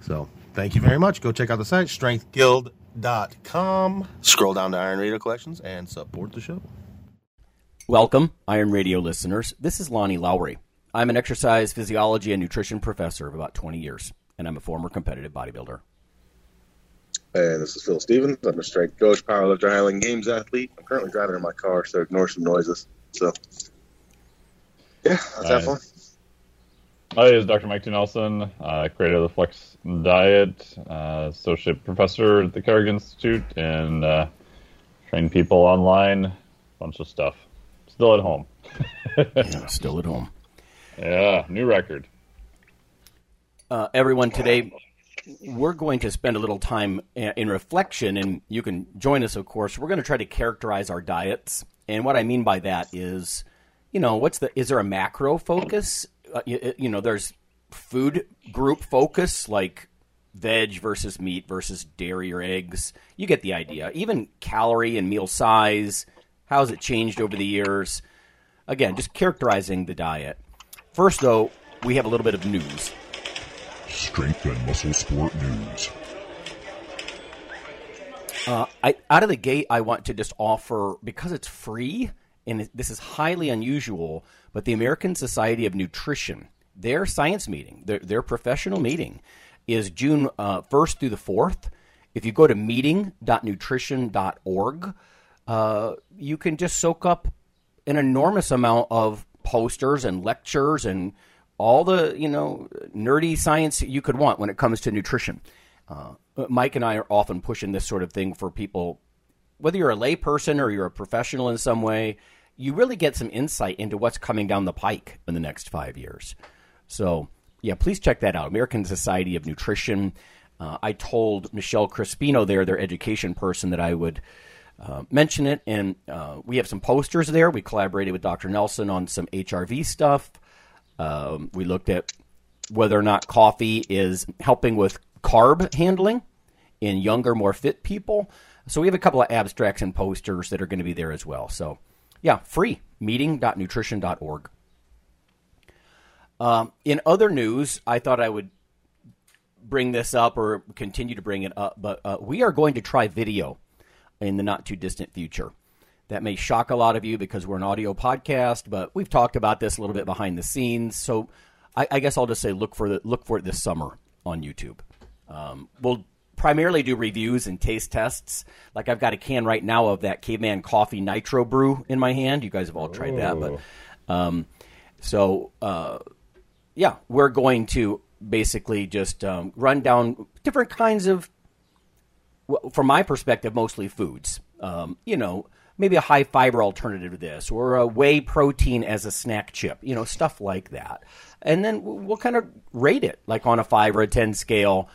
So thank you very much. Go check out the site, strengthguild.com. Scroll down to Iron Radio Collections and support the show. Welcome, Iron Radio listeners. This is Lonnie Lowery. I'm an exercise physiology and nutrition professor of about 20 years, and I'm a former competitive bodybuilder. Hey, this is Phil Stevens. I'm a strength coach, powerlifter, Highland Games athlete. I'm currently driving in my car, so ignore some noises. So, yeah, let's have fun. Hi, this is Dr. Mike T. Nelson, creator of the Flex Diet, associate professor at the Carrick Institute, and train people online, bunch of stuff. Still at home. Yeah, still at home. Yeah, new record. Everyone, today we're going to spend a little time in reflection, and you can join us, of course. We're going to try to characterize our diets, and what I mean by that is, you know, is there a macro focus? There's food group focus, like veg versus meat versus dairy or eggs. You get the idea. Even calorie and meal size, how's it changed over the years? Again, just characterizing the diet. First, though, we have a little bit of news. Strength and muscle sport news. Out of the gate, I want to just offer, because it's free, and this is highly unusual, but the American Society of Nutrition, their science meeting, their professional meeting, is June 1st through the 4th. If you go to meeting.nutrition.org, you can just soak up an enormous amount of posters and lectures and all the, nerdy science you could want when it comes to nutrition. Mike and I are often pushing this sort of thing for people. Whether you're a lay person or you're a professional in some way, you really get some insight into what's coming down the pike in the next 5 years. So, yeah, please check that out, American Society of Nutrition. I told Michelle Crispino there, their education person, that I would mention it, and we have some posters there. We collaborated with Dr. Nelson on some HRV stuff. We looked at whether or not coffee is helping with carb handling in younger, more fit people. So we have a couple of abstracts and posters that are going to be there as well. So, yeah, free, meeting.nutrition.org. In other news, I thought I would bring this up or continue to bring it up, but we are going to try video in the not-too-distant future. That may shock a lot of you because we're an audio podcast, but we've talked about this a little bit behind the scenes. So I guess I'll just say look for it this summer on YouTube. We'll primarily do reviews and taste tests. Like I've got a can right now of that Caveman Coffee Nitro Brew in my hand. You guys have all tried that, but yeah, we're going to basically just run down different kinds of, from my perspective, mostly foods. Maybe a high fiber alternative to this, or a whey protein as a snack chip, stuff like that. And then we'll kind of rate it like on a 5 or a 10 scale,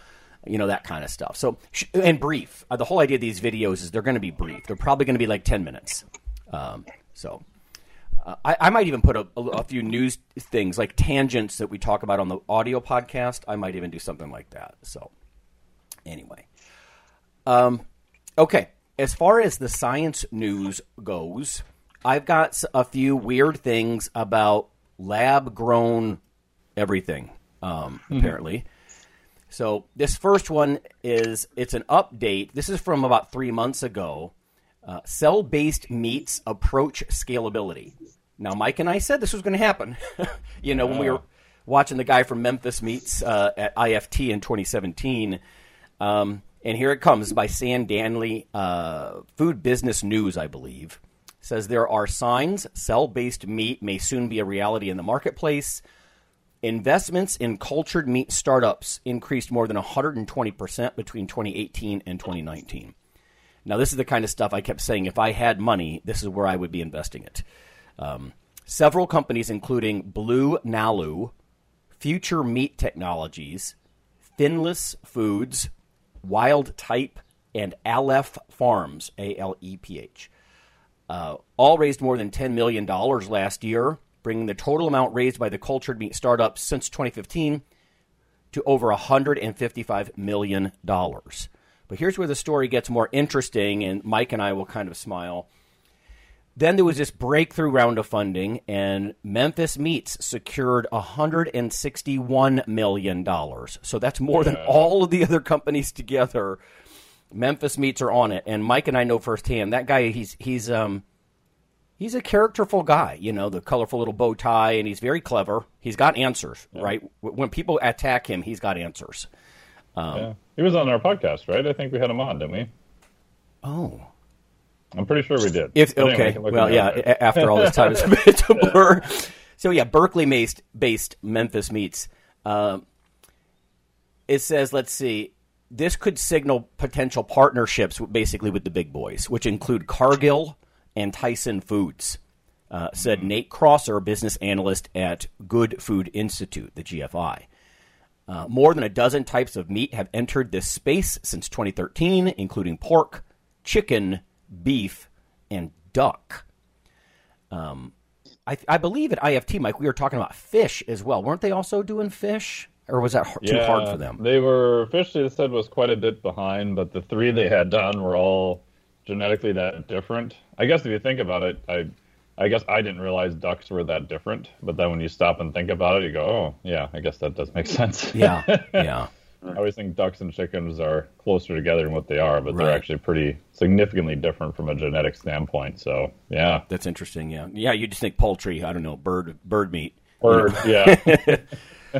that kind of stuff. So, and brief. The whole idea of these videos is they're going to be brief. They're probably going to be like 10 minutes. I might even put a few news things like tangents that we talk about on the audio podcast. I might even do something like that. So anyway, okay. As far as the science news goes, I've got a few weird things about lab-grown everything, apparently. So this first one it's an update. This is from about 3 months ago. Cell-based meats approach scalability. Now, Mike and I said this was going to happen. When we were watching the guy from Memphis Meats at IFT in 2017. And here it comes by Sam Danley, Food Business News, I believe. Says there are signs cell-based meat may soon be a reality in the marketplace. Investments in cultured meat startups increased more than 120% between 2018 and 2019. Now, this is the kind of stuff I kept saying, if I had money, this is where I would be investing it. Several companies, including Blue Nalu, Future Meat Technologies, Finless Foods, Wild Type, and Aleph Farms, A-L-E-P-H, all raised more than $10 million last year, bringing the total amount raised by the cultured meat startups since 2015 to over $155 million. But here's where the story gets more interesting, and Mike and I will kind of smile. Then there was this breakthrough round of funding, and Memphis Meats secured $161 million. So that's more than all of the other companies together. Memphis Meats are on it, and Mike and I know firsthand. That guy, he's a characterful guy, you know, the colorful little bow tie, and he's very clever. He's got answers, right? When people attack him, he's got answers. He was on our podcast, right? I think we had him on, didn't we? Oh. I'm pretty sure we did. After all this time, it's a bit of a blur. So, Berkeley-based Memphis Meats. It says, let's see, this could signal potential partnerships basically with the big boys, which include Cargill and Tyson Foods, said Nate Crosser, business analyst at Good Food Institute, the GFI. More than a dozen types of meat have entered this space since 2013, including pork, chicken, beef, and duck. I believe at IFT, Mike, we were talking about fish as well. Weren't they also doing fish? Or was that too hard for them? They were, fish they said was quite a bit behind, but the three they had done were all genetically that different. I guess if you think about it, I guess I didn't realize ducks were that different. But then when you stop and think about it, you go, oh, yeah, I guess that does make sense. Yeah. I always think ducks and chickens are closer together than what they are, but they're actually pretty significantly different from a genetic standpoint. So, yeah. That's interesting, yeah. Yeah, you just think poultry, I don't know, bird meat. Bird, you know?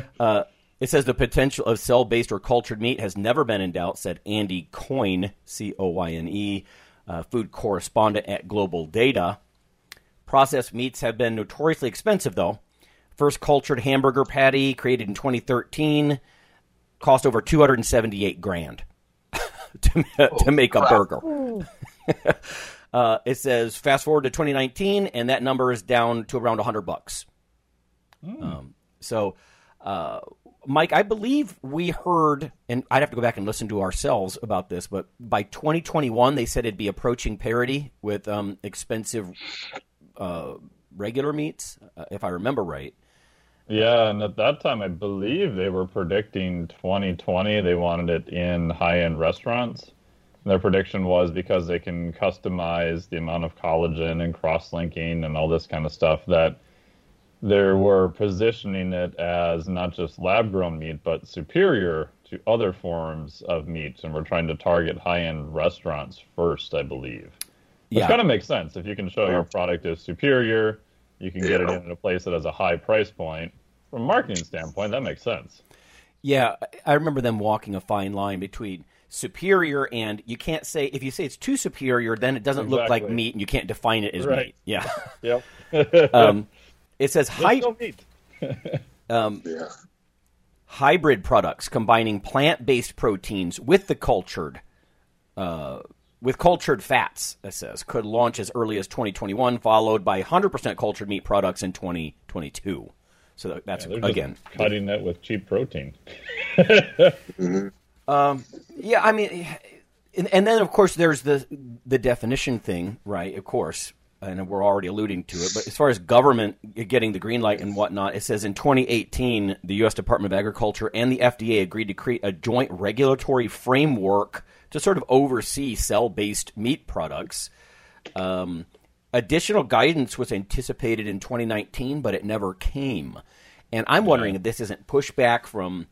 Yeah. It says the potential of cell-based or cultured meat has never been in doubt, said Andy Coyne, C-O-Y-N-E, food correspondent at Global Data. Processed meats have been notoriously expensive, though. First cultured hamburger patty created in 2013 cost over $278,000 to make a burger. It says fast forward to 2019, and that number is down to around $100. So, Mike, I believe we heard, and I'd have to go back and listen to ourselves about this, but by 2021, they said it'd be approaching parity with expensive regular meats, if I remember right. Yeah, and at that time, I believe they were predicting 2020. They wanted it in high-end restaurants. And their prediction was because they can customize the amount of collagen and cross-linking and all this kind of stuff that they were positioning it as not just lab-grown meat, but superior to other forms of meat. And we're trying to target high-end restaurants first, I believe. Which kind of makes sense. If you can show your product is superior, you can get it in a place that has a high price point. From a marketing standpoint, that makes sense. Yeah, I remember them walking a fine line between superior and you can't say, if you say it's too superior, then it doesn't look like meat and you can't define it as meat. Yeah. Yep. It says hybrid products combining plant-based proteins with the cultured fats, it says, could launch as early as 2021, followed by 100% cultured meat products in 2022. So that's, again, cutting that with cheap protein. Yeah, I mean, and then, of course, there's the definition thing, right, of course, and we're already alluding to it. But as far as government getting the green light and whatnot, it says in 2018, the U.S. Department of Agriculture and the FDA agreed to create a joint regulatory framework to sort of oversee cell-based meat products. Additional guidance was anticipated in 2019, but it never came. And I'm wondering if this isn't pushback from,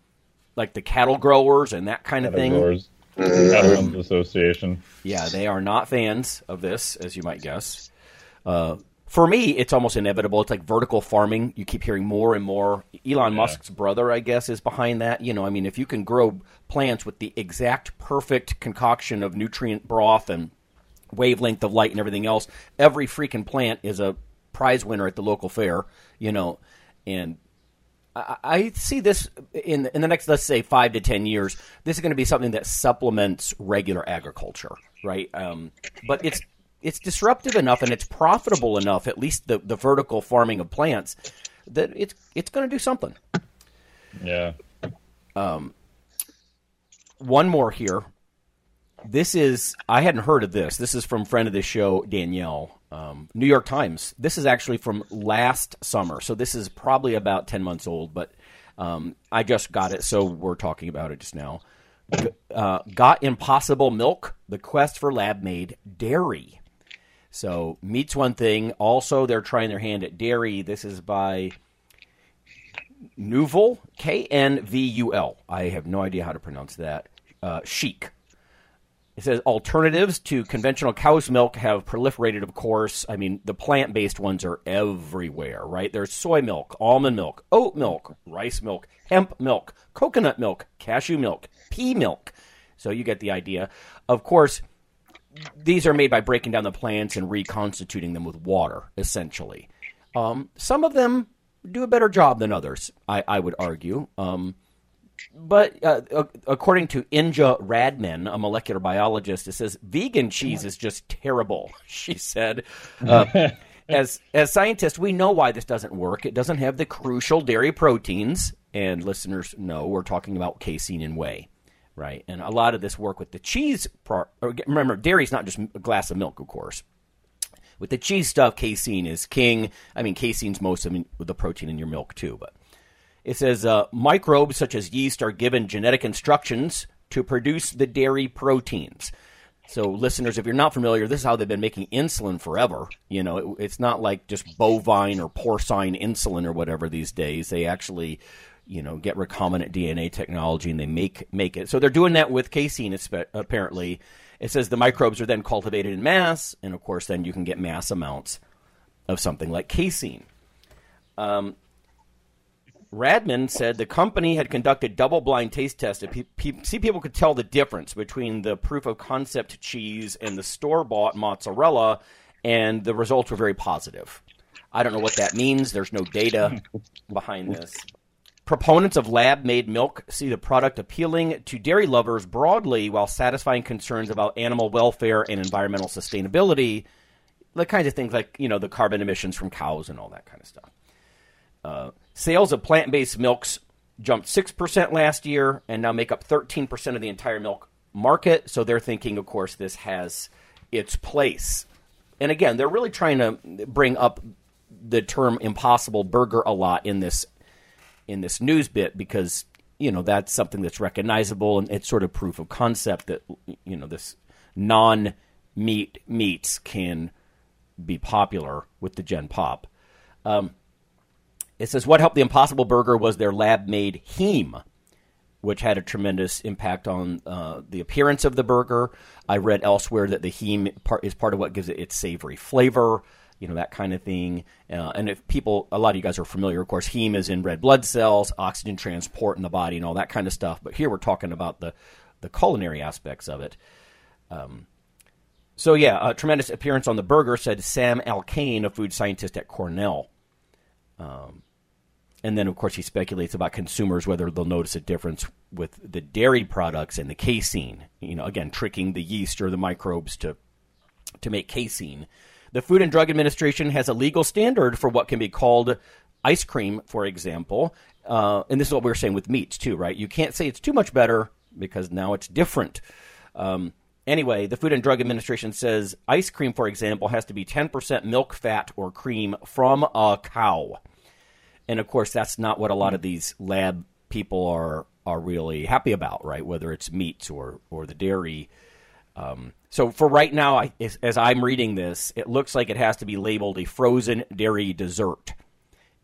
like, the cattle growers and that kind of thing. Cattle Association. Yeah, they are not fans of this, as you might guess. for me, it's almost inevitable. It's like vertical farming. You keep hearing more and more. Elon Musk's brother, I guess, is behind that. You know, I mean, if you can grow plants with the exact perfect concoction of nutrient broth and wavelength of light and everything else, every freaking plant is a prize winner at the local fair, you know. And I see this in the next, let's say, 5 to 10 years, this is going to be something that supplements regular agriculture, right? But it's disruptive enough and it's profitable enough, at least the vertical farming of plants, that it's going to do something. Yeah. One more here. This is – I hadn't heard of this. This is from friend of the show, Danielle, New York Times. This is actually from last summer, so this is probably about 10 months old, but I just got it, so we're talking about it just now. Got Impossible Milk, the quest for lab-made dairy. So meat's one thing. Also, they're trying their hand at dairy. This is by Knuvul, K-N-V-U-L. I have no idea how to pronounce that. Chic. It says alternatives to conventional cow's milk have proliferated, of course. I mean, the plant-based ones are everywhere, right? There's soy milk, almond milk, oat milk, rice milk, hemp milk, coconut milk, cashew milk, pea milk. So you get the idea. Of course, these are made by breaking down the plants and reconstituting them with water, essentially. Some of them do a better job than others, I would argue. But according to Inja Radman, a molecular biologist, it says vegan cheese is just terrible, she said. As scientists, we know why this doesn't work. It doesn't have the crucial dairy proteins. And listeners know we're talking about casein and whey, right? And a lot of this work with the cheese part – remember, dairy is not just a glass of milk, of course. With the cheese stuff, casein is king. I mean, casein's most of the protein in your milk too, but – it says microbes such as yeast are given genetic instructions to produce the dairy proteins. So listeners, if you're not familiar, this is how they've been making insulin forever. You know, it's not like just bovine or porcine insulin or whatever these days. They actually, you know, get recombinant DNA technology and they make it. So they're doing that with casein, apparently. It says the microbes are then cultivated in mass. And, of course, then you can get mass amounts of something like casein. Radman said the company had conducted double-blind taste tests to see people could tell the difference between the proof-of-concept cheese and the store-bought mozzarella, and the results were very positive. I don't know what that means. There's no data behind this. Proponents of lab-made milk see the product appealing to dairy lovers broadly while satisfying concerns about animal welfare and environmental sustainability, the kinds of things like, you know, the carbon emissions from cows and all that kind of stuff. Sales of plant-based milks jumped 6% last year and now make up 13% of the entire milk market. So they're thinking, of course, this has its place. And again, they're really trying to bring up the term Impossible Burger a lot in this news bit because, you know, that's something that's recognizable and it's sort of proof of concept that, you know, this non-meat meats can be popular with the Gen Pop. It says what helped the Impossible Burger was their lab-made heme, which had a tremendous impact on the appearance of the burger. I read elsewhere that the heme is part of what gives it its savory flavor, you know, that kind of thing. And if people – a lot of you guys are familiar, of course, heme is in red blood cells, oxygen transport in the body and all that kind of stuff. But here we're talking about the culinary aspects of it. So, yeah, a tremendous appearance on the burger, said Sam Alkane, a food scientist at Cornell. And then, of course, he speculates about consumers, whether they'll notice a difference with the dairy products and the casein, you know, again, tricking the yeast or the microbes to make casein. The Food and Drug Administration has a legal standard for what can be called ice cream, for example. And this is what we were saying with meats, too, right? You can't say it's too much better because now it's different. Anyway, the Food and Drug Administration says ice cream, for example, has to be 10% milk fat or cream from a cow. And, of course, that's not what a lot of these lab people are really happy about, right, whether it's meats or the dairy. So for right now, as I'm reading this, it looks like it has to be labeled a frozen dairy dessert.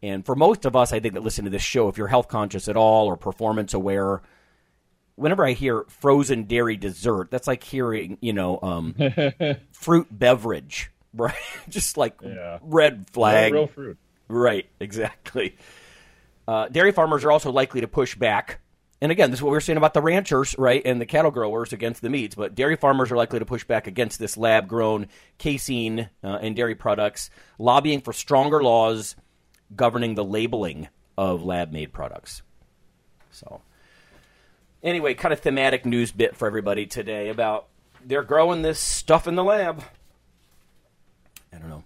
And for most of us, I think, that listen to this show, if you're health conscious at all or performance aware, whenever I hear frozen dairy dessert, that's like hearing, you know, fruit beverage. right? Just like red flag. Not real fruit. Right, exactly. Dairy farmers are also likely to push back. And again, this is what we were saying about the ranchers, right, and the cattle growers against the meats. But dairy farmers are likely to push back against this lab-grown casein and dairy products, lobbying for stronger laws governing the labeling of lab-made products. So anyway, kind of thematic news bit for everybody today about they're growing this stuff in the lab. I don't know.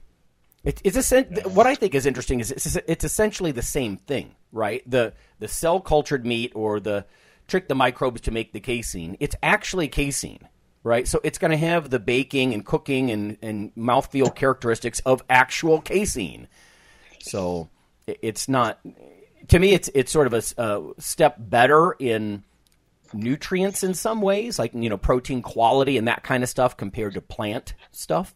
What I think is interesting is it's essentially the same thing, right? The cell-cultured meat or the trick the microbes to make the casein, it's actually casein, right? So it's going to have the baking and cooking and mouthfeel characteristics of actual casein. So it's not – to me, it's sort of a step better in nutrients in some ways, like, you know, protein quality and that kind of stuff compared to plant stuff.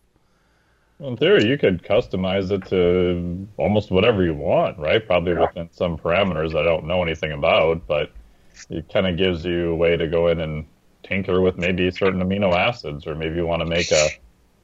Well, in theory, you could customize it to almost whatever you want, right? Probably within some parameters I don't know anything about, but it kind of gives you a way to go in and tinker with maybe certain amino acids, or maybe you want to make a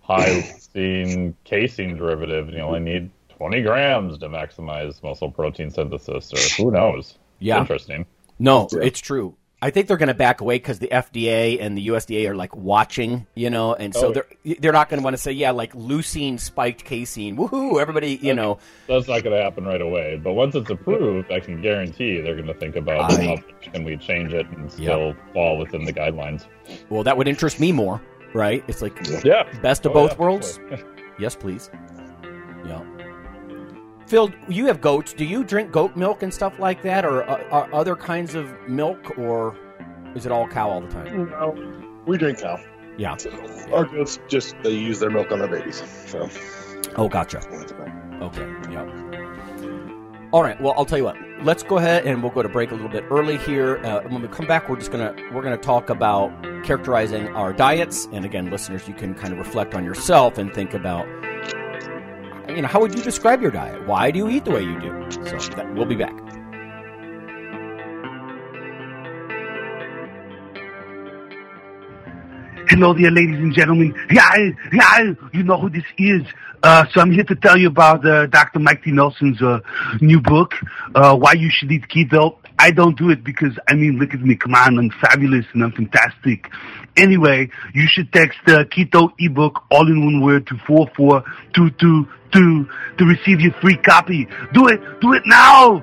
high-leucine casein derivative, and you only need 20 grams to maximize muscle protein synthesis, or who knows? Yeah. Interesting. No, it's true. I think they're going to back away because the FDA and the USDA are like watching, you know, and so they're not going to want to say, yeah, like leucine spiked casein. Woohoo, everybody, you know. That's not going to happen right away. But once it's approved, I can guarantee they're going to think about how much can we change it and still fall within the guidelines. Well, that would interest me more, right? It's like best of both worlds. Yes, please. Yeah. Phil, you have goats. Do you drink goat milk and stuff like that, or other kinds of milk, or is it all cow all the time? No, we drink cow. Yeah. Our goats just, they use their milk on their babies. So. Oh, gotcha. Okay, yeah. All right, well, I'll tell you what. Let's go ahead and we'll go to break a little bit early here. When we come back, we're going to talk about characterizing our diets. And again, listeners, you can kind of reflect on yourself and think about, you know, how would you describe your diet? Why do you eat the way you do? So we'll be back. Hello there, ladies and gentlemen. Yeah, you know who this is. So I'm here to tell you about Dr. Mike T. Nelson's new book, Why You Should Eat Keto. I don't do it because, I mean, look at me. Come on, I'm fabulous and I'm fantastic. Anyway, you should text Keto ebook, all in one word, to 44222 to receive your free copy. Do it now.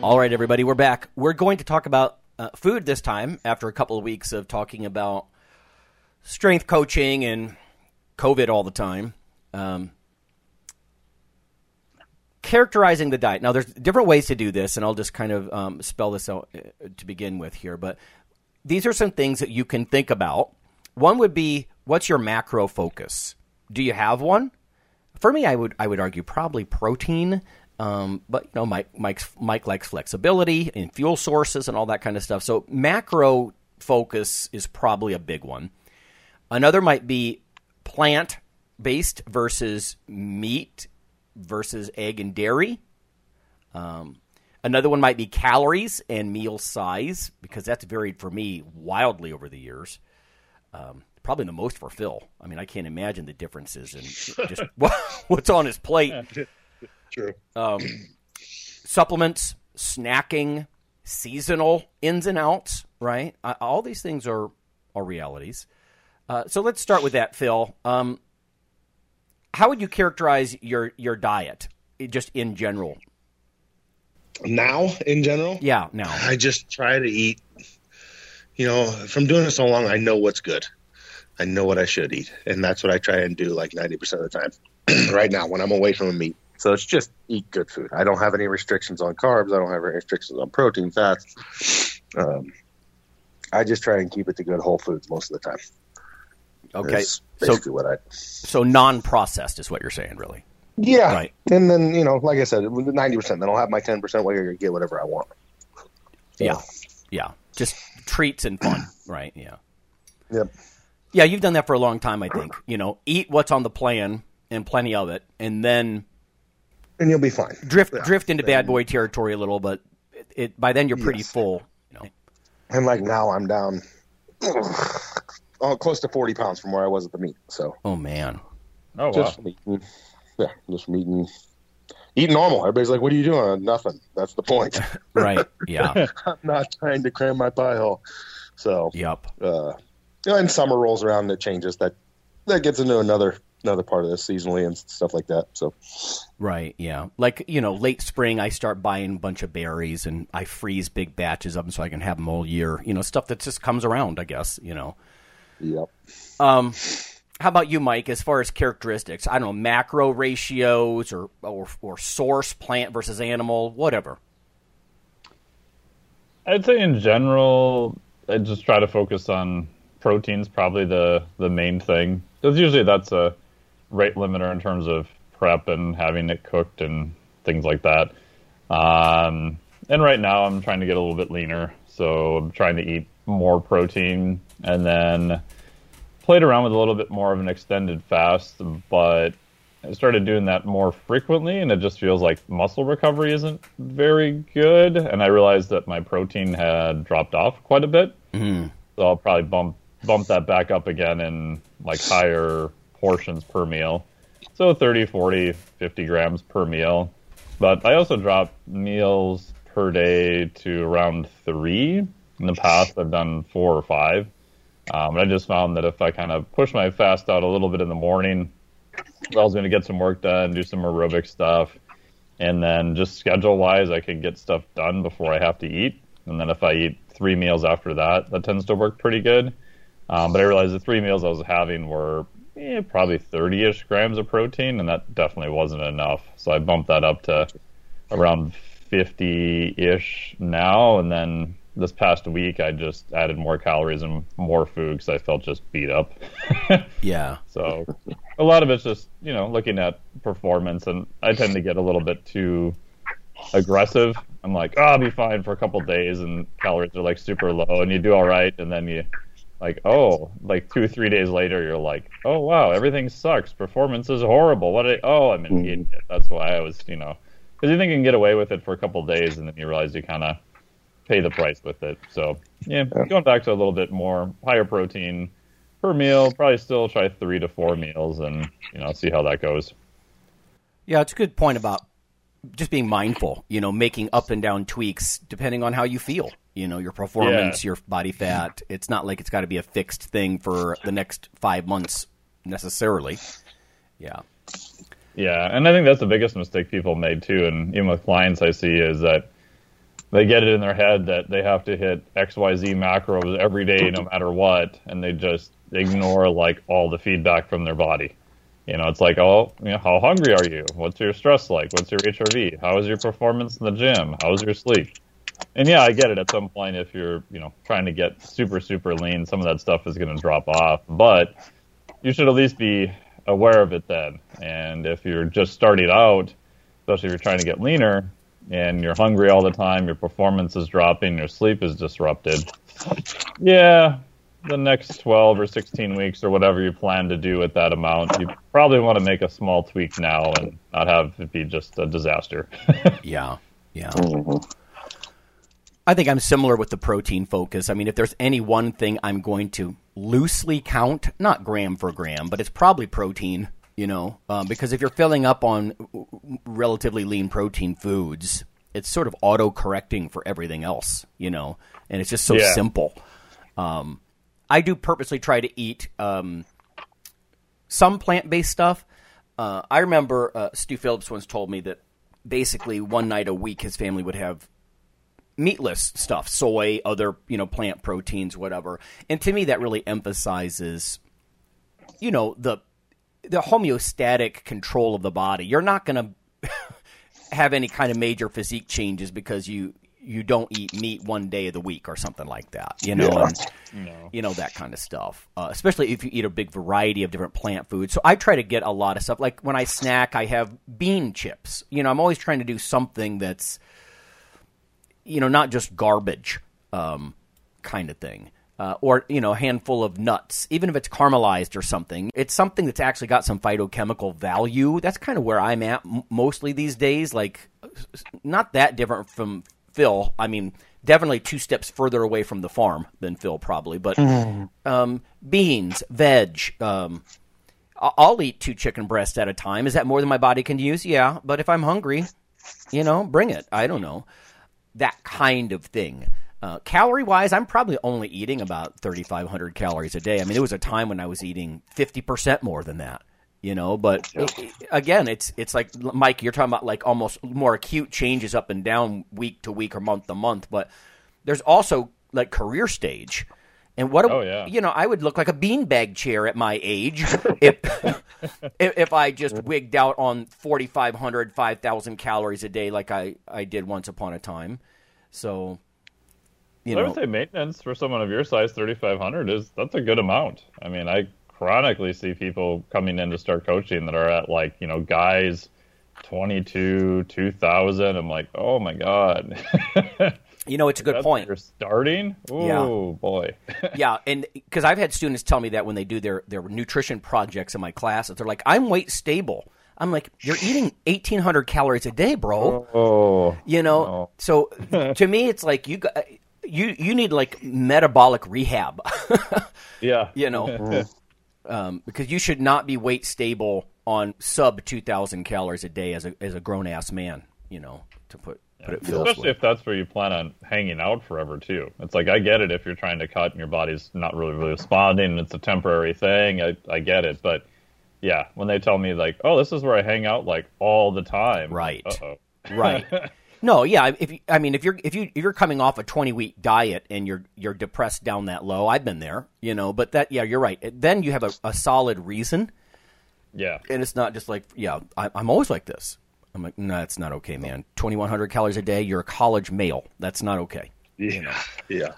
All right, everybody, we're back. We're going to talk about food this time after a couple of weeks of talking about strength coaching and COVID all the time. Characterizing the diet. Now, there's different ways to do this, and I'll just kind of spell this out to begin with here. But these are some things that you can think about. One would be, what's your macro focus? Do you have one? For me, I would argue probably protein. But you know, Mike likes flexibility and fuel sources and all that kind of stuff. So macro focus is probably a big one. Another might be plant-based versus meat versus egg and dairy. Another one might be calories and meal size, because that's varied for me wildly over the years. Probably the most for Phil. I mean, I can't imagine the differences in just what's on his plate. True. Supplements, snacking, seasonal ins and outs, right? All these things are realities. So let's start with that, Phil. How would you characterize your diet just in general? Now, in general? Yeah, now. I just try to eat. You know, from doing this so long, I know what's good. I know what I should eat. And that's what I try and do like 90% of the time right now when I'm away from a meat. So it's just eat good food. I don't have any restrictions on carbs. I don't have any restrictions on protein, fats. I just try and keep it to good whole foods most of the time. Okay. That's basically what I... So non-processed is what you're saying, really? Yeah. Right. And then, you know, like I said, 90%. Then I'll have my 10% where I get whatever I want. So. Yeah. Yeah. Just treats and fun, right? Yeah. Yep. Yeah, you've done that for a long time, I think. You know, eat what's on the plan and plenty of it, and then... And you'll be fine. Drift into bad boy territory a little, but it by then you're pretty full. You know? And like now I'm down close to 40 pounds from where I was at the meet. So. Oh, man. Oh, just wow. Eat normal. Everybody's like, what are you doing? Nothing. That's the point. Right, yeah. I'm not trying to cram my pie hole. So. Yep. And summer rolls around and it changes. That gets into another part of this seasonally and stuff like that. So, right, yeah, like you know, late spring I start buying a bunch of berries and I freeze big batches of them so I can have them all year. You know, stuff that just comes around, I guess. You know, yep. How about you, Mike? As far as characteristics, I don't know, macro ratios or source, plant versus animal, whatever. I'd say in general, I just try to focus on protein's probably the main thing. Because usually that's a rate limiter in terms of prep and having it cooked and things like that. And right now I'm trying to get a little bit leaner, so I'm trying to eat more protein and then played around with a little bit more of an extended fast, but I started doing that more frequently and it just feels like muscle recovery isn't very good. And I realized that my protein had dropped off quite a bit. Mm-hmm. So I'll probably bump that back up again in like higher portions per meal. So 30, 40, 50 grams per meal. But I also drop meals per day to around 3. In the past, I've done 4 or 5. And I just found that if I kind of push my fast out a little bit in the morning, I was going to get some work done, do some aerobic stuff. And then just schedule-wise, I can get stuff done before I have to eat. And then if I eat 3 meals after that, that tends to work pretty good. But I realized the 3 meals I was having were probably 30-ish grams of protein, and that definitely wasn't enough. So I bumped that up to around 50-ish now, and then this past week I just added more calories and more food because I felt just beat up. Yeah. So a lot of it's just, you know, looking at performance, and I tend to get a little bit too aggressive. I'm like, oh, I'll be fine for a couple of days, and calories are like super low, and you do all right, and then you... Like, oh, like 2-3 days later, you're like, oh, wow, everything sucks. Performance is horrible. I'm an idiot. That's why I was, you know, Because you think you can get away with it for a couple of days, and then you realize you kind of pay the price with it. So, yeah, going back to a little bit more higher protein per meal, probably still try 3 to 4 meals and, you know, see how that goes. Yeah, it's a good point about just being mindful, you know, making up and down tweaks depending on how you feel, you know, your performance, your body fat. It's not like it's got to be a fixed thing for the next 5 months necessarily. Yeah. Yeah, and I think that's the biggest mistake people made too, and even with clients I see, is that they get it in their head that they have to hit XYZ macros every day no matter what, and they just ignore like all the feedback from their body. You know, it's like, oh, you know, how hungry are you? What's your stress like? What's your HRV? How is your performance in the gym? How is your sleep? And yeah, I get it. At some point, if you're, you know, trying to get super, super lean, some of that stuff is going to drop off. But you should at least be aware of it then. And if you're just starting out, especially if you're trying to get leaner and you're hungry all the time, your performance is dropping, your sleep is disrupted. Yeah. The next 12 or 16 weeks or whatever you plan to do with that amount, you probably want to make a small tweak now and not have it be just a disaster. Yeah. I think I'm similar with the protein focus. I mean, if there's any one thing I'm going to loosely count, not gram for gram, but it's probably protein, you know, because if you're filling up on relatively lean protein foods, it's sort of auto-correcting for everything else, you know, and it's just so simple. I do purposely try to eat some plant-based stuff. I remember Stu Phillips once told me that basically one night a week his family would have meatless stuff, soy, other, you know, plant proteins, whatever. And to me that really emphasizes, you know, the homeostatic control of the body. You're not going to have any kind of major physique changes because you don't eat meat one day of the week or something like that, you know, you know, that kind of stuff, especially if you eat a big variety of different plant foods. So I try to get a lot of stuff. Like when I snack, I have bean chips. You know, I'm always trying to do something that's, you know, not just garbage kind of thing, or, you know, a handful of nuts, even if it's caramelized or something. It's something that's actually got some phytochemical value. That's kind of where I'm at mostly these days, like not that different from – Phil, I mean, definitely 2 steps further away from the farm than Phil probably, but beans, veg, I'll eat 2 chicken breasts at a time. Is that more than my body can use? Yeah, but if I'm hungry, you know, bring it. I don't know. That kind of thing. Calorie-wise, I'm probably only eating about 3,500 calories a day. I mean, there was a time when I was eating 50% more than that. You know, but again, it's like, Mike, you're talking about like almost more acute changes up and down week to week or month to month. But there's also like career stage. And you know, I would look like a beanbag chair at my age if I just wigged out on 4,500, 5,000 calories a day like I did once upon a time. So, you know. I would say maintenance for someone of your size, 3,500, that's a good amount. I mean, I chronically see people coming in to start coaching that are at like, you know, guys 22, 2000. I'm like, oh my God. You know, it's a good point. You're starting? Oh boy. Yeah. And because I've had students tell me that when they do their nutrition projects in my classes, they're like, I'm weight stable. I'm like, you're eating 1,800 calories a day, bro. Oh, you know? No. So to me, it's like you need like metabolic rehab. Yeah. You know? Because you should not be weight stable on sub 2,000 calories a day as a grown ass man, you know, to put it filthily. Especially if that's where you plan on hanging out forever too. It's like, I get it if you're trying to cut and your body's not really responding and it's a temporary thing. I get it, but yeah, when they tell me like, oh, this is where I hang out like all the time, right? Right. No, yeah. If you're coming off a 20-week diet and you're depressed down that low, I've been there, you know. But that, yeah, you're right. Then you have a solid reason. Yeah, and it's not just like, yeah, I'm always like this. I'm like, no, that's not okay, man. 2,100 calories a day. You're a college male. That's not okay. Yeah, you know? Yeah.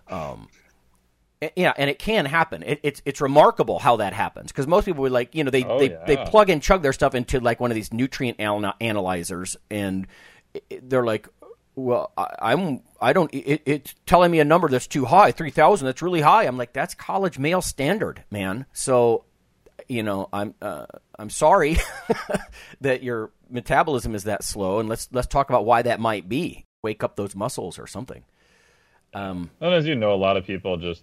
Yeah, and it can happen. It's remarkable how that happens because most people would like, you know, they plug and chug their stuff into like one of these nutrient analyzers and. They're like, well, it's telling me a number that's too high, 3,000. That's really high. I'm like, that's college male standard, man. So you know, I'm sorry that your metabolism is that slow, and let's talk about why that might be. Wake up those muscles or something. And as you know, a lot of people just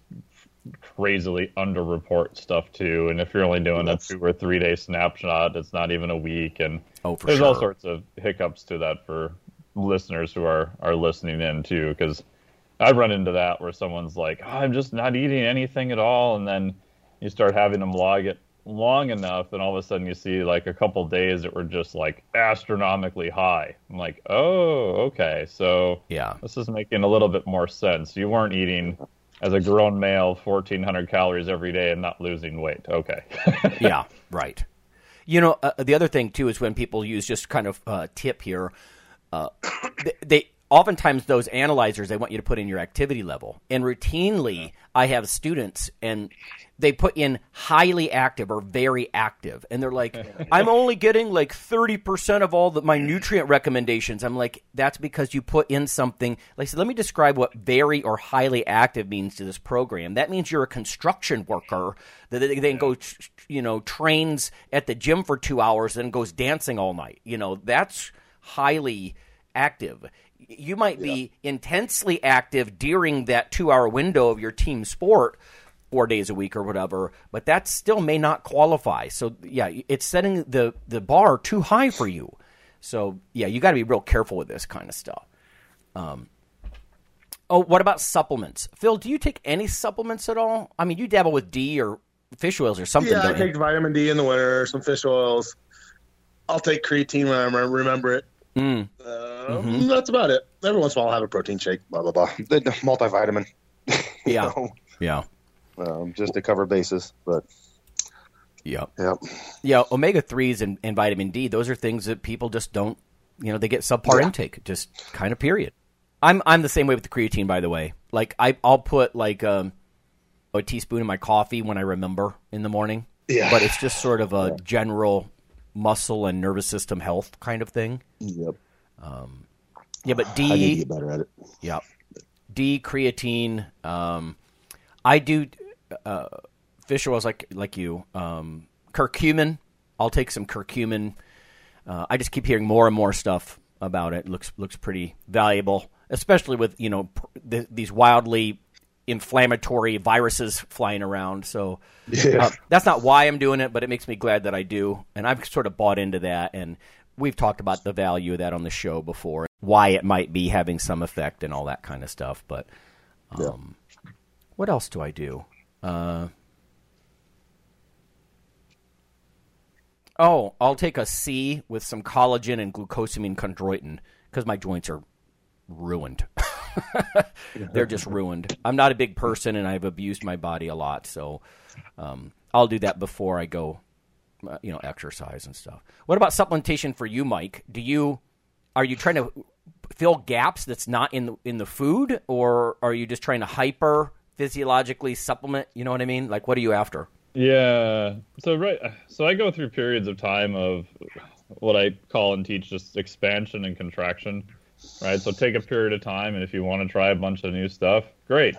crazily underreport stuff too, and if you're only doing a 2 or 3 day snapshot, it's not even a week, and there's all sorts of hiccups to that for listeners who are listening in too, because I've run into that where someone's like, oh, I'm just not eating anything at all, and then you start having them log it long enough, and all of a sudden you see like a couple days that were just like astronomically high. I'm like, oh, okay, so yeah, this is making a little bit more sense. You weren't eating, as a grown male, 1,400 calories every day and not losing weight. Okay. Yeah, right. You know, the other thing, too, is when people use just kind of a tip here, they oftentimes those analyzers, they want you to put in your activity level. And routinely, I have students, and they put in highly active or very active. And they're like, I'm only getting like 30% of all my nutrient recommendations. I'm like, that's because you put in something. Like I said, let me describe what very or highly active means to this program. That means you're a construction worker that then goes, you know, trains at the gym for 2 hours, then goes dancing all night. You know, that's highly active. You might be intensely active during that 2 hour window of your team sport, 4 days a week or whatever, but that still may not qualify. So yeah, it's setting the bar too high for you. So yeah, you got to be real careful with this kind of stuff. What about supplements? Phil, do you take any supplements at all? I mean, you dabble with D or fish oils or something. Yeah, I take vitamin D in the winter, some fish oils. I'll take creatine when I remember it. That's about it. Every once in a while I'll have a protein shake, blah, blah, blah. Multivitamin. Yeah. Yeah. Just to cover bases, but yeah. Omega-3s and vitamin D, those are things that people just don't, you know, they get subpar intake, just kind of period. I'm the same way with the creatine, by the way. Like I'll put like a teaspoon in my coffee when I remember in the morning. Yeah, but it's just sort of a general muscle and nervous system health kind of thing. Yep. Yeah, but D. I need to get better at it. Yeah. D, creatine. I do. Fish oils like you, curcumin. I'll take some curcumin. I just keep hearing more and more stuff about it. Looks pretty valuable, especially with, you know, these wildly inflammatory viruses flying around. So that's not why I'm doing it, but it makes me glad that I do. And I've sort of bought into that. And we've talked about the value of that on the show before, why it might be having some effect and all that kind of stuff. But what else do I do? I'll take a C with some collagen and glucosamine chondroitin because my joints are ruined. They're just ruined. I'm not a big person, and I've abused my body a lot, so I'll do that before I go, you know, exercise and stuff. What about supplementation for you, Mike? Are you trying to fill gaps that's not in the food, or are you just trying to physiologically supplement? You know what I mean? Like, what are you after? Yeah. So I go through periods of time of what I call and teach just expansion and contraction, right? So take a period of time, and if you want to try a bunch of new stuff, great.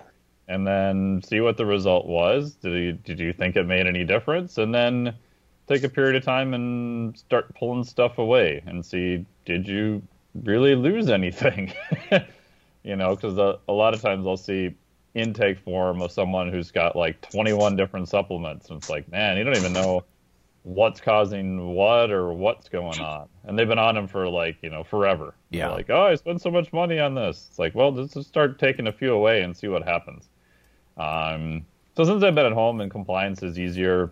And then see what the result was. Did you think it made any difference? And then take a period of time and start pulling stuff away and see, did you really lose anything? You know, because a lot of times I'll see intake form of someone who's got like 21 different supplements, and it's like, man, you don't even know what's causing what or what's going on, and they've been on them for like, you know, forever. Yeah. They're like, oh, I spent so much money on this. It's like, well, let's just start taking a few away and see what happens. So since I've been at home and compliance is easier,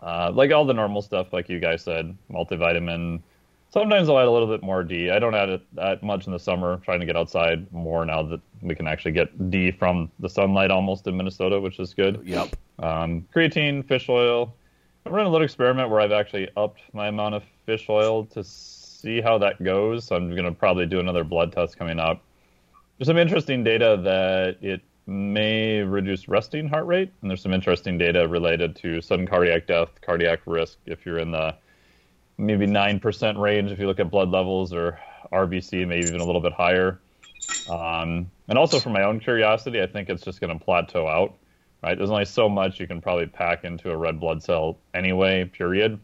like all the normal stuff, like you guys said, multivitamin. Sometimes I'll add a little bit more D. I don't add it that much in the summer, trying to get outside more now that we can actually get D from the sunlight almost in Minnesota, which is good. Yep. Creatine, fish oil. I'm running a little experiment where I've actually upped my amount of fish oil to see how that goes. So I'm going to probably do another blood test coming up. There's some interesting data that it may reduce resting heart rate, and there's some interesting data related to sudden cardiac death, cardiac risk, if you're in the maybe 9% range if you look at blood levels, or RBC, maybe even a little bit higher. And also for my own curiosity, I think it's just going to plateau out. right? There's only so much you can probably pack into a red blood cell anyway, period.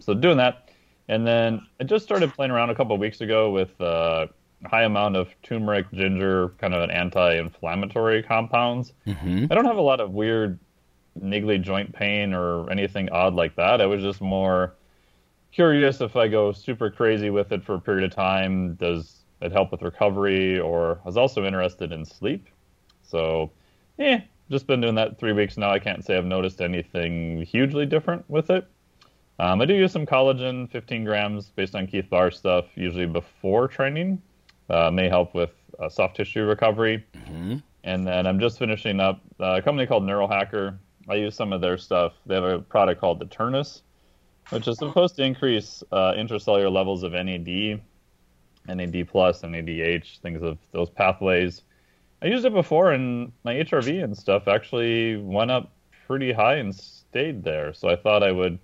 So doing that. And then I just started playing around a couple of weeks ago with a high amount of turmeric, ginger, kind of an anti-inflammatory compounds. Mm-hmm. I don't have a lot of weird niggly joint pain or anything odd like that. I was just more curious if I go super crazy with it for a period of time, does it help with recovery? Or I was also interested in sleep. So, just been doing that 3 weeks now. I can't say I've noticed anything hugely different with it. I do use some collagen, 15 grams, based on Keith Barr stuff, usually before training. May help with soft tissue recovery. Mm-hmm. And then I'm just finishing up a company called Neurohacker. I use some of their stuff. They have a product called Eternus, which is supposed to increase intracellular levels of NAD, NAD+, NADH, things of those pathways. I used it before, and my HRV and stuff actually went up pretty high and stayed there. So I thought I would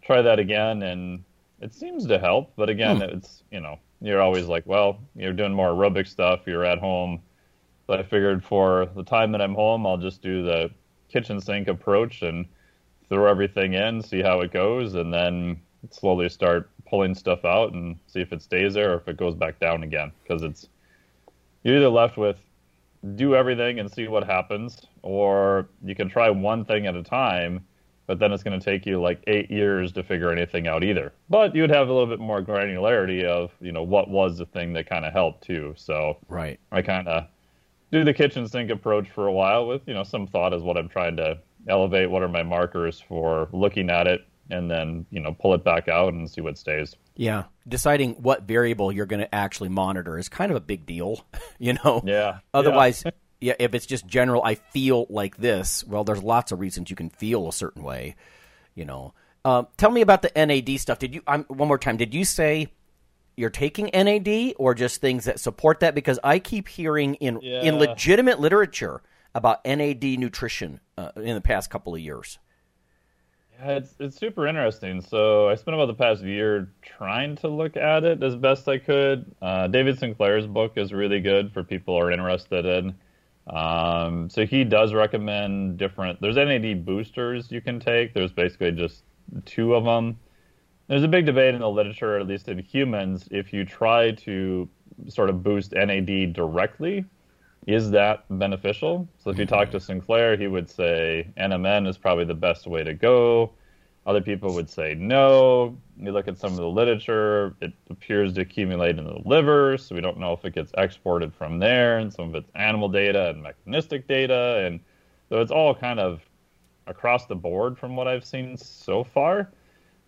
try that again, and it seems to help. But again, it's, you know, you're always like, well, you're doing more aerobic stuff, you're at home. So I figured for the time that I'm home, I'll just do the kitchen sink approach and throw everything in, see how it goes, and then slowly start pulling stuff out and see if it stays there or if it goes back down again. Because it's, you're either left with do everything and see what happens, or you can try one thing at a time, but then it's going to take you like 8 years to figure anything out either. But you'd have a little bit more granularity of, you know, what was the thing that kind of helped too. So right. I kind of do the kitchen sink approach for a while with, you know, some thought is what I'm trying to elevate, what are my markers for looking at it, and then, you know, pull it back out and see what stays. Yeah. Deciding what variable you're going to actually monitor is kind of a big deal, you know? Yeah. Otherwise, yeah, if it's just general, I feel like this, well, there's lots of reasons you can feel a certain way, you know. Tell me about the NAD stuff. Did you, one more time, did you say you're taking NAD or just things that support that? Because I keep hearing in legitimate literature about NAD nutrition in the past couple of years. Yeah, it's super interesting. So I spent about the past year trying to look at it as best I could. David Sinclair's book is really good for people who are interested in. So he does recommend different. There's NAD boosters you can take. There's basically just two of them. There's a big debate in the literature, at least in humans, if you try to sort of boost NAD directly, is that beneficial? So if you talk to Sinclair, he would say NMN is probably the best way to go. Other people would say no. You look at some of the literature, it appears to accumulate in the liver, so we don't know if it gets exported from there, and some of it's animal data and mechanistic data, and so it's all kind of across the board from what I've seen so far.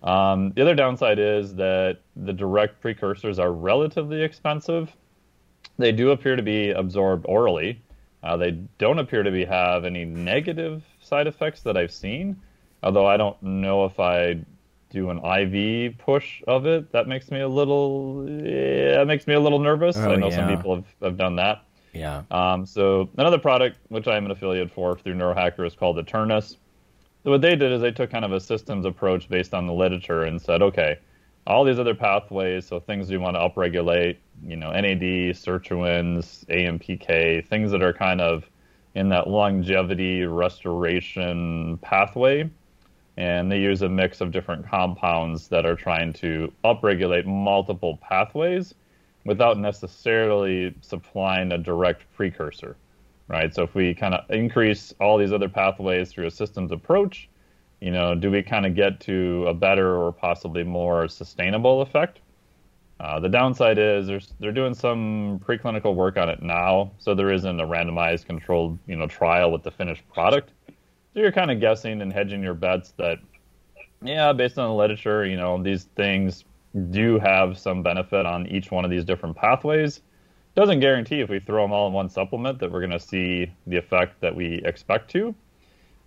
The other downside is that the direct precursors are relatively expensive. They do appear to be absorbed orally. They don't appear to have any negative side effects that I've seen, although I don't know if I do an IV push of it. That makes me a little nervous. Oh, I know some people have done that. Yeah. So another product, which I am an affiliate for through Neurohacker, is called Eternus. So what they did is they took kind of a systems approach based on the literature and said, okay, all these other pathways, so things you want to upregulate, you know, NAD, sirtuins, AMPK, things that are kind of in that longevity restoration pathway. And they use a mix of different compounds that are trying to upregulate multiple pathways without necessarily supplying a direct precursor, right? So if we kind of increase all these other pathways through a systems approach, you know, do we kind of get to a better or possibly more sustainable effect? The downside is they're doing some preclinical work on it now, so there isn't a randomized controlled, you know, trial with the finished product. So you're kind of guessing and hedging your bets that, yeah, based on the literature, you know, these things do have some benefit on each one of these different pathways. Doesn't guarantee if we throw them all in one supplement that we're going to see the effect that we expect to.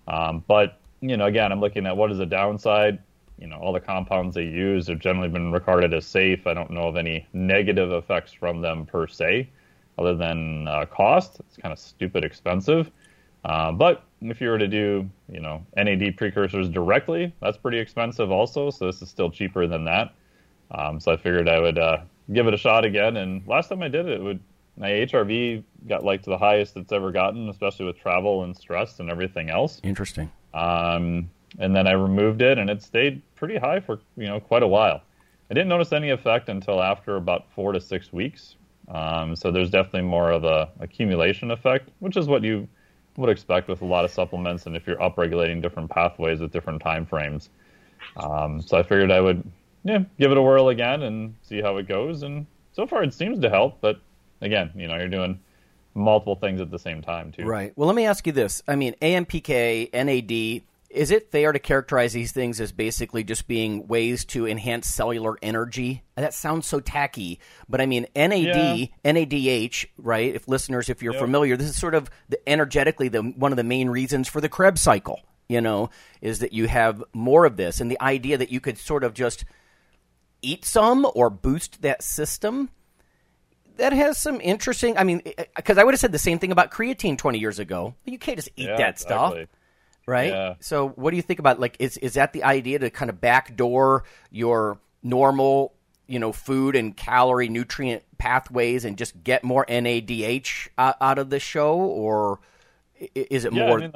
But, you know, again, I'm looking at what is the downside. You know, all the compounds they use have generally been regarded as safe. I don't know of any negative effects from them per se, other than cost. It's kind of stupid expensive. But if you were to do, you know, NAD precursors directly, that's pretty expensive also. So this is still cheaper than that. So I figured I would give it a shot again. And last time I did it, it would my HRV got like to the highest it's ever gotten, especially with travel and stress and everything else. Interesting. And then I removed it, and it stayed pretty high for, you know, quite a while. I didn't notice any effect until after about 4 to 6 weeks. So there's definitely more of a accumulation effect, which is what you would expect with a lot of supplements, and if you're upregulating different pathways at different time frames. So I figured I would give it a whirl again and see how it goes. And so far it seems to help, but again, you know, you're doing multiple things at the same time too. Right. Well, let me ask you this. I mean, AMPK, NAD, is it fair to characterize these things as basically just being ways to enhance cellular energy? That sounds so tacky, but I mean, NAD, NADH, right? If listeners, if you're familiar, this is sort of the energetically one of the main reasons for the Krebs cycle, you know, is that you have more of this. And the idea that you could sort of just eat some or boost that system, that has some interesting, I mean, because I would have said the same thing about creatine 20 years ago. You can't just eat that stuff. Right. Yeah. So what do you think about, like, is that the idea to kind of backdoor your normal, you know, food and calorie nutrient pathways and just get more NADH out of the show? Or is it more? I mean,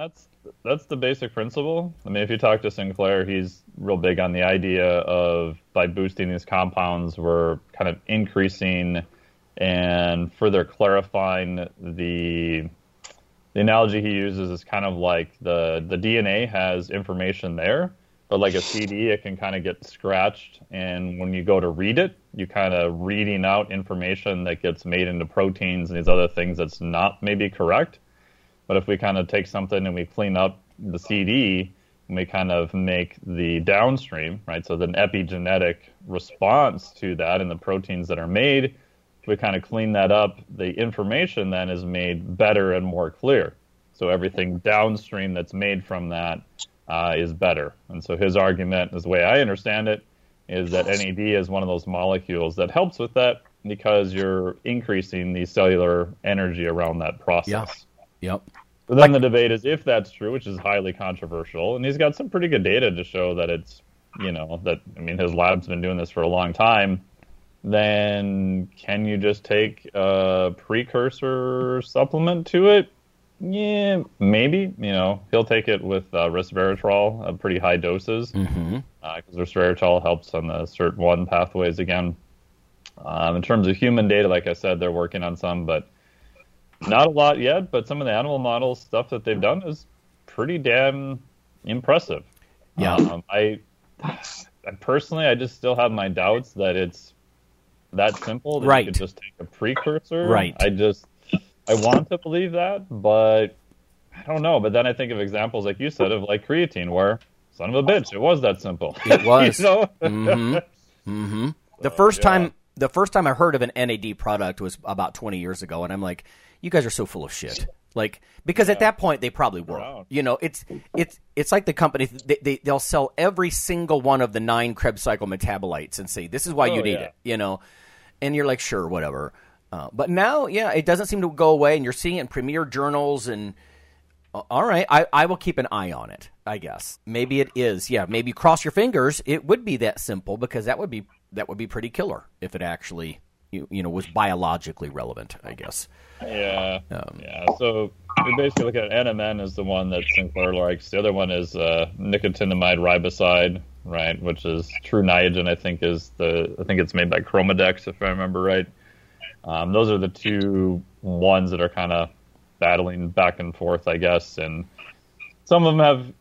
that's the basic principle. I mean, if you talk to Sinclair, he's real big on the idea of by boosting these compounds, we're kind of increasing and further clarifying the... The analogy he uses is kind of like the DNA has information there, but like a CD, it can kind of get scratched. And when you go to read it, you kind of reading out information that gets made into proteins and these other things that's not maybe correct. But if we kind of take something and we clean up the CD, and we kind of make the downstream, right? So the epigenetic response to that and the proteins that are made, we kind of clean that up, the information then is made better and more clear. So everything downstream that's made from that is better. And so his argument, is the way I understand it, is that NAD is one of those molecules that helps with that because you're increasing the cellular energy around that process. Yeah. Yep. But then the debate is if that's true, which is highly controversial, and he's got some pretty good data to show that it's, you know, that, I mean, his lab's been doing this for a long time. Then can you just take a precursor supplement to it? Yeah, maybe. You know, he'll take it with resveratrol, pretty high doses, because resveratrol helps on the SIRT1 pathways again. In terms of human data, like I said, they're working on some, but not a lot yet. But some of the animal model stuff that they've done is pretty damn impressive. Yeah. I personally, I just still have my doubts that it's that simple that you could just take a precursor. Right. I want to believe that, but I don't know. But then I think of examples like you said of like creatine where, son of a bitch, it was that simple. It was. You know? The first time I heard of an NAD product was about 20 years ago, and I'm like, you guys are so full of shit. Like, because at that point they probably were, you know, it's like the company, they'll sell every single one of the 9 Krebs cycle metabolites and say, this is why you need it, you know, and you're like, sure, whatever. But now, it doesn't seem to go away, and you're seeing it in premier journals, and all right, I will keep an eye on it, I guess. Maybe it is. Yeah. Maybe cross your fingers. It would be that simple, because that would be pretty killer if it actually, you know, was biologically relevant, I guess. Yeah. So we basically look at NMN as the one that Sinclair likes. The other one is nicotinamide riboside, right, which is True Niagen, I think it's made by Chromadex, if I remember right. Those are the two ones that are kind of battling back and forth, I guess. And some of them have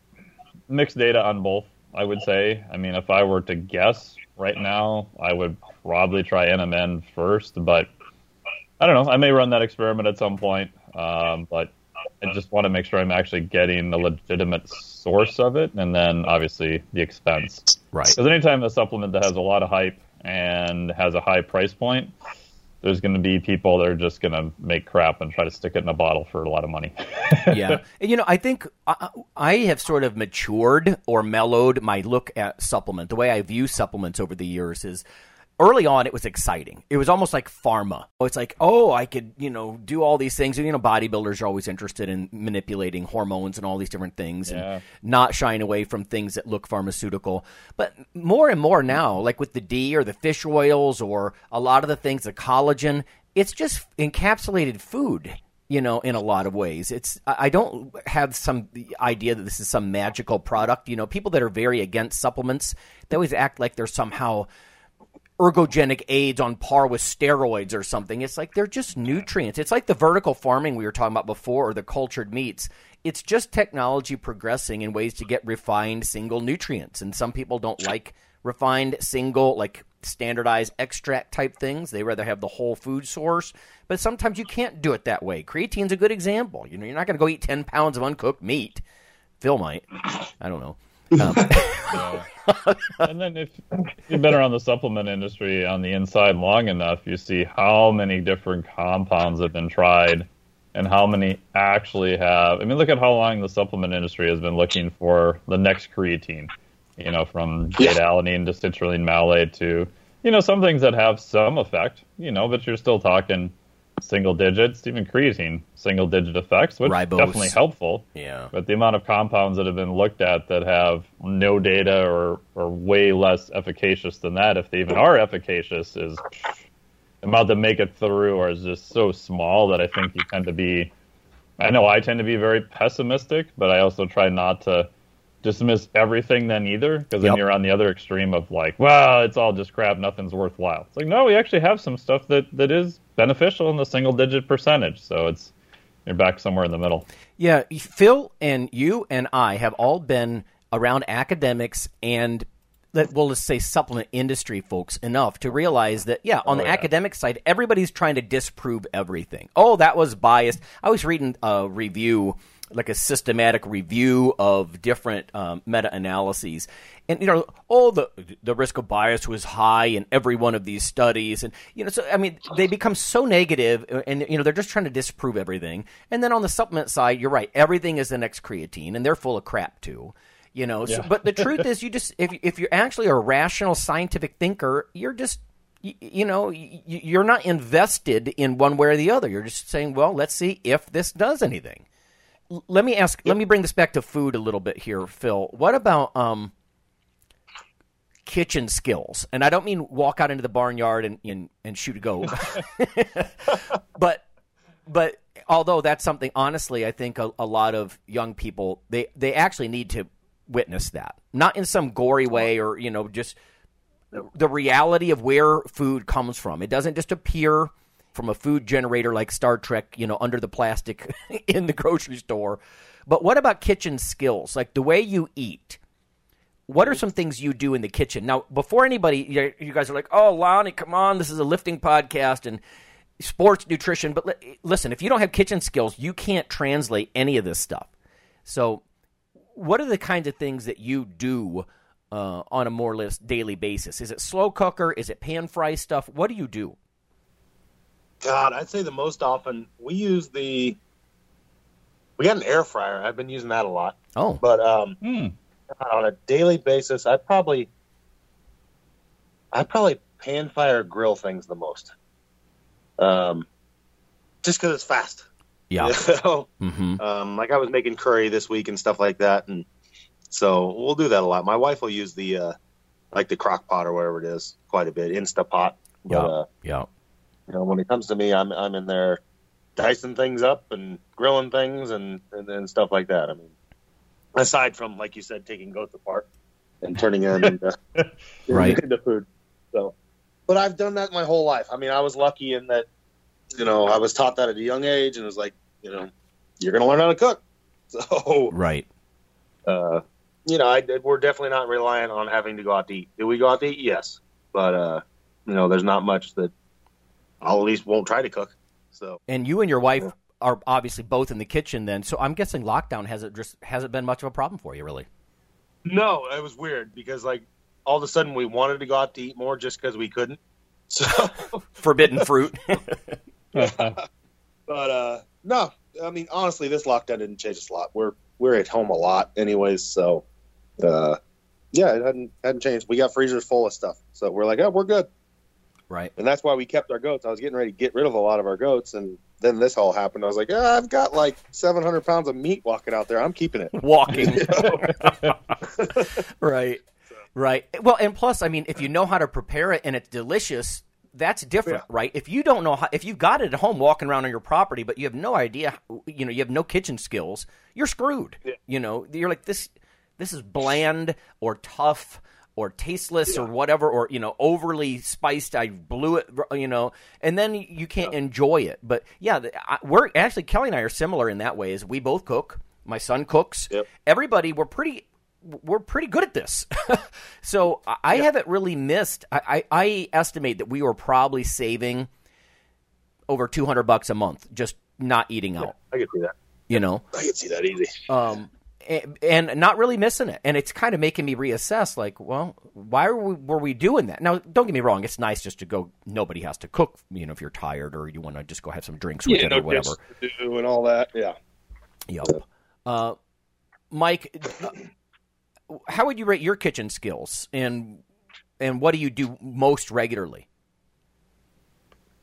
mixed data on both, I would say. I mean, if I were to guess right now, I would probably try NMN first, but I don't know. I may run that experiment at some point, but I just want to make sure I'm actually getting a legitimate source of it, and then obviously the expense. Right. Because anytime a supplement that has a lot of hype and has a high price point, there's going to be people that are just going to make crap and try to stick it in a bottle for a lot of money. Yeah. You know, I think I have sort of matured or mellowed my look at supplement. The way I view supplements over the years is, early on, it was exciting. It was almost like pharma. It's like, oh, I could, you know, do all these things. And, you know, bodybuilders are always interested in manipulating hormones and all these different things and not shying away from things that look pharmaceutical. But more and more now, like with the D or the fish oils or a lot of the things, the collagen, it's just encapsulated food, you know, in a lot of ways. It's, I don't have some idea that this is some magical product. You know, people that are very against supplements, they always act like they're somehow ergogenic aids on par with steroids or something. It's like they're just nutrients. It's like the vertical farming we were talking about before, or the cultured meats. It's just technology progressing in ways to get refined single nutrients. And some people don't like refined single, like standardized extract type things. They rather have the whole food source. But sometimes you can't do it that way. Creatine's a good example. You know, you're not going to go eat 10 pounds of uncooked meat. Phil might. I don't know. And then if you've been around the supplement industry on the inside long enough, you see how many different compounds have been tried and how many actually have. I mean, look at how long the supplement industry has been looking for the next creatine, you know, from beta-alanine to citrulline malate to, you know, some things that have some effect, you know, but you're still talking single digits, even creatine, single digit effects, which is definitely helpful. Yeah. But the amount of compounds that have been looked at that have no data or way less efficacious than that, if they even are efficacious, is the amount that make it through or is just so small that I think you tend to be, I know I tend to be very pessimistic, but I also try not to dismiss everything then either, because then you're on the other extreme of like, well, it's all just crap, nothing's worthwhile. It's like, no, we actually have some stuff that is beneficial in the single digit percentage. So it's, you're back somewhere in the middle. Yeah. Phil and you and I have all been around academics and let's say supplement industry folks enough to realize that, on the academic side, everybody's trying to disprove everything. Oh, that was biased. I was reading a review, like a systematic review of different meta-analyses. And, you know, the risk of bias was high in every one of these studies. And, you know, so, I mean, they become so negative and, you know, they're just trying to disprove everything. And then on the supplement side, you're right. Everything is the next creatine and they're full of crap too, you know. Yeah. So, but the truth is you just, if you're actually a rational scientific thinker, you're just, you know, you're not invested in one way or the other. You're just saying, well, let's see if this does anything. Let me bring this back to food a little bit here, Phil. What about kitchen skills? And I don't mean walk out into the barnyard and shoot a goat. but although that's something, honestly, I think a lot of young people, they actually need to witness that. Not in some gory way or, you know, just the reality of where food comes from. It doesn't just appear from a food generator like Star Trek, you know, under the plastic in the grocery store. But what about kitchen skills? Like the way you eat, what are some things you do in the kitchen? Now, before anybody, you guys are like, oh, Lonnie, come on, this is a lifting podcast and sports nutrition. But listen, if you don't have kitchen skills, you can't translate any of this stuff. So what are the kinds of things that you do on a more or less daily basis? Is it slow cooker? Is it pan fry stuff? What do you do? God, I'd say the most often we got an air fryer. I've been using that a lot. Oh, but on a daily basis, I probably pan fry or grill things the most. Just because it's fast. Yeah. You know? Mm-hmm. Like I was making curry this week and stuff like that, and so we'll do that a lot. My wife will use the like the crock pot or whatever it is quite a bit. Instapot. Yeah. Yeah. You know, when it comes to me, I'm in there dicing things up and grilling things and stuff like that. I mean, aside from, like you said, taking goats apart and turning it into food. So, but I've done that my whole life. I mean, I was lucky in that, you know, I was taught that at a young age, and it was like, you know, you're going to learn how to cook. So, you know, we're definitely not reliant on having to go out to eat. Do we go out to eat? Yes, but you know, there's not much that. I'll at least won't try to cook. So, and you and your wife are obviously both in the kitchen then. So I'm guessing lockdown hasn't been much of a problem for you, really. No, it was weird because like all of a sudden we wanted to go out to eat more just because we couldn't. So forbidden fruit. But no, I mean honestly, this lockdown didn't change us a lot. We're at home a lot, anyways. So it hadn't changed. We got freezers full of stuff, so we're like, oh, we're good. Right. And that's why we kept our goats. I was getting ready to get rid of a lot of our goats, and then this all happened. I was like, I've got like 700 pounds of meat walking out there. I'm keeping it. Walking. Right. So. Right. Well, and plus, I mean, if you know how to prepare it and it's delicious, that's different, right? If you don't know how, if you've got it at home walking around on your property, but you have no idea, you know, you have no kitchen skills, you're screwed. Yeah. You know, you're like, this is bland or tough or tasteless or whatever, or, you know, overly spiced. I blew it, you know, and then you can't enjoy it. But yeah, we're actually, Kelly and I are similar in that way, is we both cook. My son cooks. Yep. Everybody, we're pretty good at this. So I haven't really missed. I estimate that we were probably saving over $200 a month just not eating out. I can see that. You know, I can see that easy. And not really missing it. And it's kind of making me reassess, like, well, why were we doing that? Now, don't get me wrong. It's nice just to go. Nobody has to cook, you know, if you're tired or you want to just go have some drinks with it or whatever. And all that. Yeah. Yep. Mike, how would you rate your kitchen skills, and what do you do most regularly?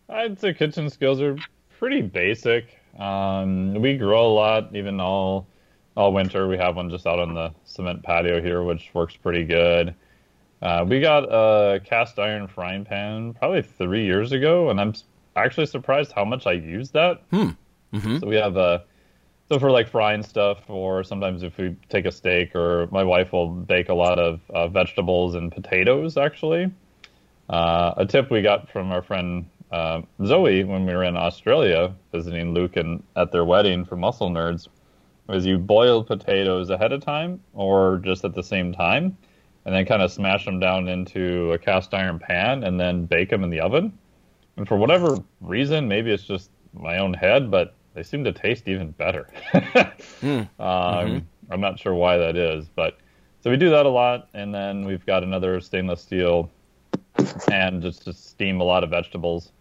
I'd say kitchen skills are pretty basic. We grow a lot, even all winter. We have one just out on the cement patio here, which works pretty good. We got a cast iron frying pan probably 3 years ago, and I'm actually surprised how much I use that. So we have a... So for like frying stuff, or sometimes if we take a steak, or my wife will bake a lot of vegetables and potatoes, actually. A tip we got from our friend Zoe when we were in Australia visiting Luke and at their wedding for Muscle Nerds was you boil potatoes ahead of time or just at the same time, and then kind of smash them down into a cast iron pan and then bake them in the oven. And for whatever reason, maybe it's just my own head, but they seem to taste even better. I'm not sure why that is, but so we do that a lot. And then we've got another stainless steel pan just to steam a lot of vegetables.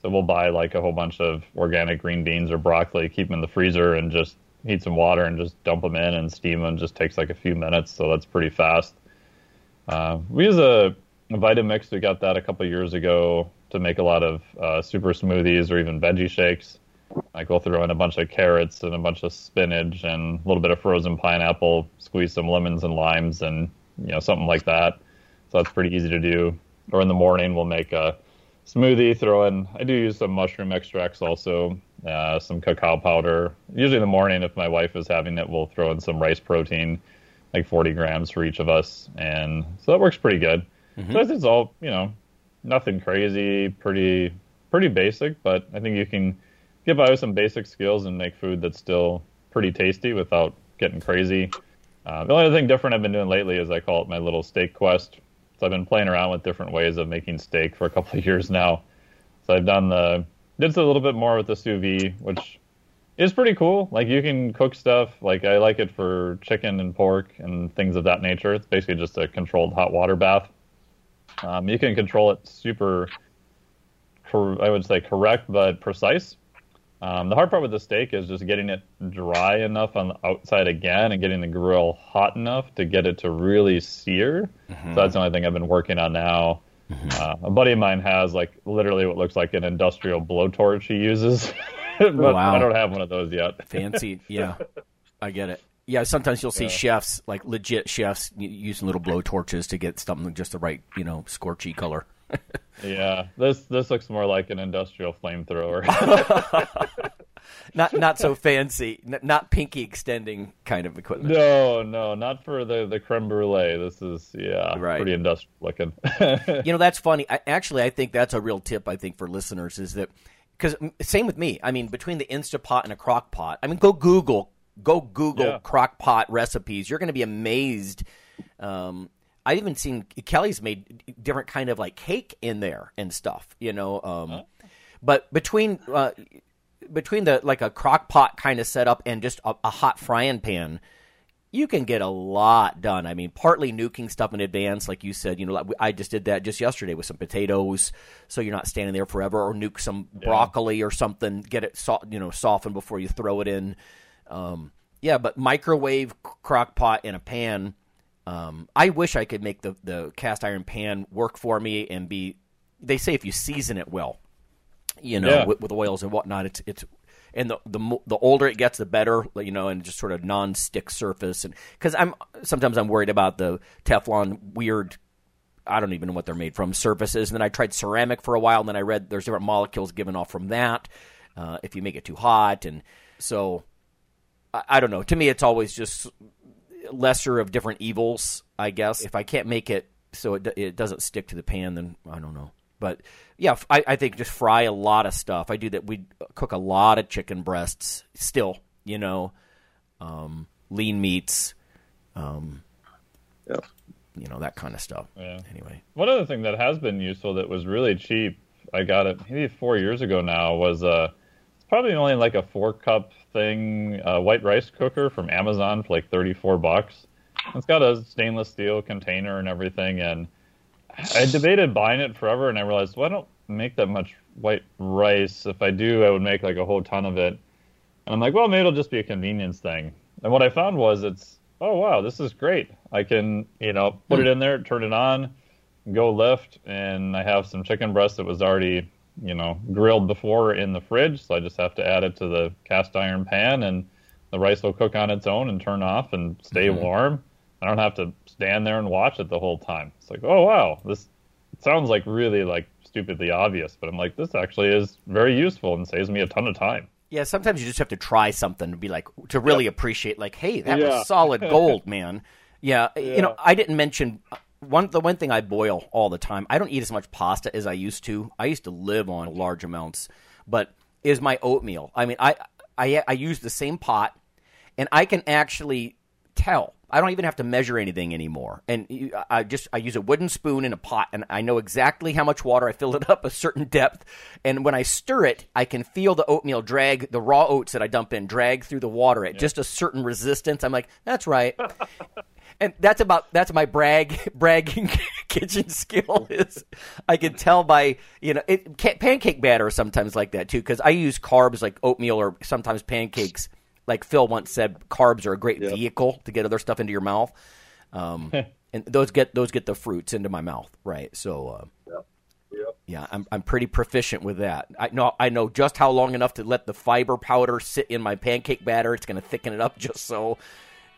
So we'll buy like a whole bunch of organic green beans or broccoli, keep them in the freezer and just heat some water and just dump them in and steam them. Just takes like a few minutes. So that's pretty fast. We use a Vitamix. We got that a couple years ago to make a lot of super smoothies or even veggie shakes. Like we'll throw in a bunch of carrots and a bunch of spinach and a little bit of frozen pineapple, squeeze some lemons and limes and, you know, something like that. So that's pretty easy to do. Or in the morning, we'll make a smoothie, throw in, I do use some mushroom extracts also, some cacao powder. Usually in the morning, if my wife is having it, we'll throw in some rice protein, like 40 grams for each of us. And so that works pretty good. So I think it's all, you know, nothing crazy, pretty basic, but I think you can get by with some basic skills and make food that's still pretty tasty without getting crazy. The only other thing different I've been doing lately is I call it my little steak quest. So I've been playing around with different ways of making steak for a couple of years now. So I've did a little bit more with the sous vide, which is pretty cool. Like you can cook stuff. Like I like it for chicken and pork and things of that nature. It's basically just a controlled hot water bath. You can control it super, I would say correct, but precise. The hard part with the steak is just getting it dry enough on the outside again and getting the grill hot enough to get it to really sear. So that's the only thing I've been working on now. A buddy of mine has like literally what looks like an industrial blowtorch he uses. But I don't have one of those yet. Fancy. Yeah, I get it. Yeah, sometimes you'll see chefs, like legit chefs, using little blowtorches to get something just the right, you know, scorchy color. Yeah, this looks more like an industrial flamethrower. Not so fancy, not pinky extending kind of equipment. No, not for the creme brulee. This is pretty industrial looking. You know, that's funny. I think that's a real tip. I think for listeners is that because same with me. I mean, between the Instapot and a crock pot. I mean, go Google crock pot recipes. You're going to be amazed. I've even seen Kelly's made different kind of like cake in there and stuff, you know. But between the like a crock pot kind of setup and just a hot frying pan, you can get a lot done. I mean, partly nuking stuff in advance, like you said. You know, I just did that just yesterday with some potatoes, so you're not standing there forever. Or nuke some broccoli or something, get it softened before you throw it in. But microwave crock pot in a pan. I wish I could make the cast iron pan work for me and be. They say if you season it well, you know, with oils and whatnot, it's and the older it gets, the better, you know, and just sort of non-stick surface. And because sometimes I'm worried about the Teflon weird I don't even know what they're made from, surfaces. And then I tried ceramic for a while, and then I read there's different molecules given off from that if you make it too hot. And so I don't know. To me, it's always just lesser of different evils, I guess. If I can't make it so it doesn't stick to the pan, then I don't know. But, yeah, I think just fry a lot of stuff. I do that. We cook a lot of chicken breasts still, you know, lean meats, you know, that kind of stuff. Yeah. Anyway. One other thing that has been useful that was really cheap, I got it maybe 4 years ago now, was it's probably only like a 4-cup thing, white rice cooker from Amazon for like $34. It's got a stainless steel container and everything, and I debated buying it forever, and I realized, well, I don't make that much white rice. If I do, I would make like a whole ton of it. And I'm like, well, maybe it'll just be a convenience thing. And what I found was it's, oh, wow, this is great. I can, you know, put it in there, turn it on, go lift, and I have some chicken breast that was already, you know, grilled before in the fridge. So I just have to add it to the cast iron pan, and the rice will cook on its own and turn off and stay warm. I don't have to stand there and watch it the whole time. It's like, oh, wow, this sounds like really like stupidly obvious, but I'm like, this actually is very useful and saves me a ton of time. Yeah, sometimes you just have to try something to be like, to really appreciate, like, hey, that was solid gold, man. Yeah, you know, I didn't mention the one thing I boil all the time. I don't eat as much pasta as I used to. I used to live on large amounts, but is my oatmeal. I mean, I use the same pot, and I can actually tell. I don't even have to measure anything anymore, and I use a wooden spoon in a pot, and I know exactly how much water I fill it up a certain depth, and when I stir it, I can feel the oatmeal drag, the raw oats that I dump in drag through the water at just a certain resistance. I'm like, that's right. And that's my bragging kitchen skill is I can tell by, you know, pancake batter is sometimes like that too, because I use carbs like oatmeal or sometimes pancakes. Like Phil once said, carbs are a great vehicle to get other stuff into your mouth, and those get the fruits into my mouth, right? So, I'm pretty proficient with that. I know just how long enough to let the fiber powder sit in my pancake batter. It's going to thicken it up just so,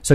So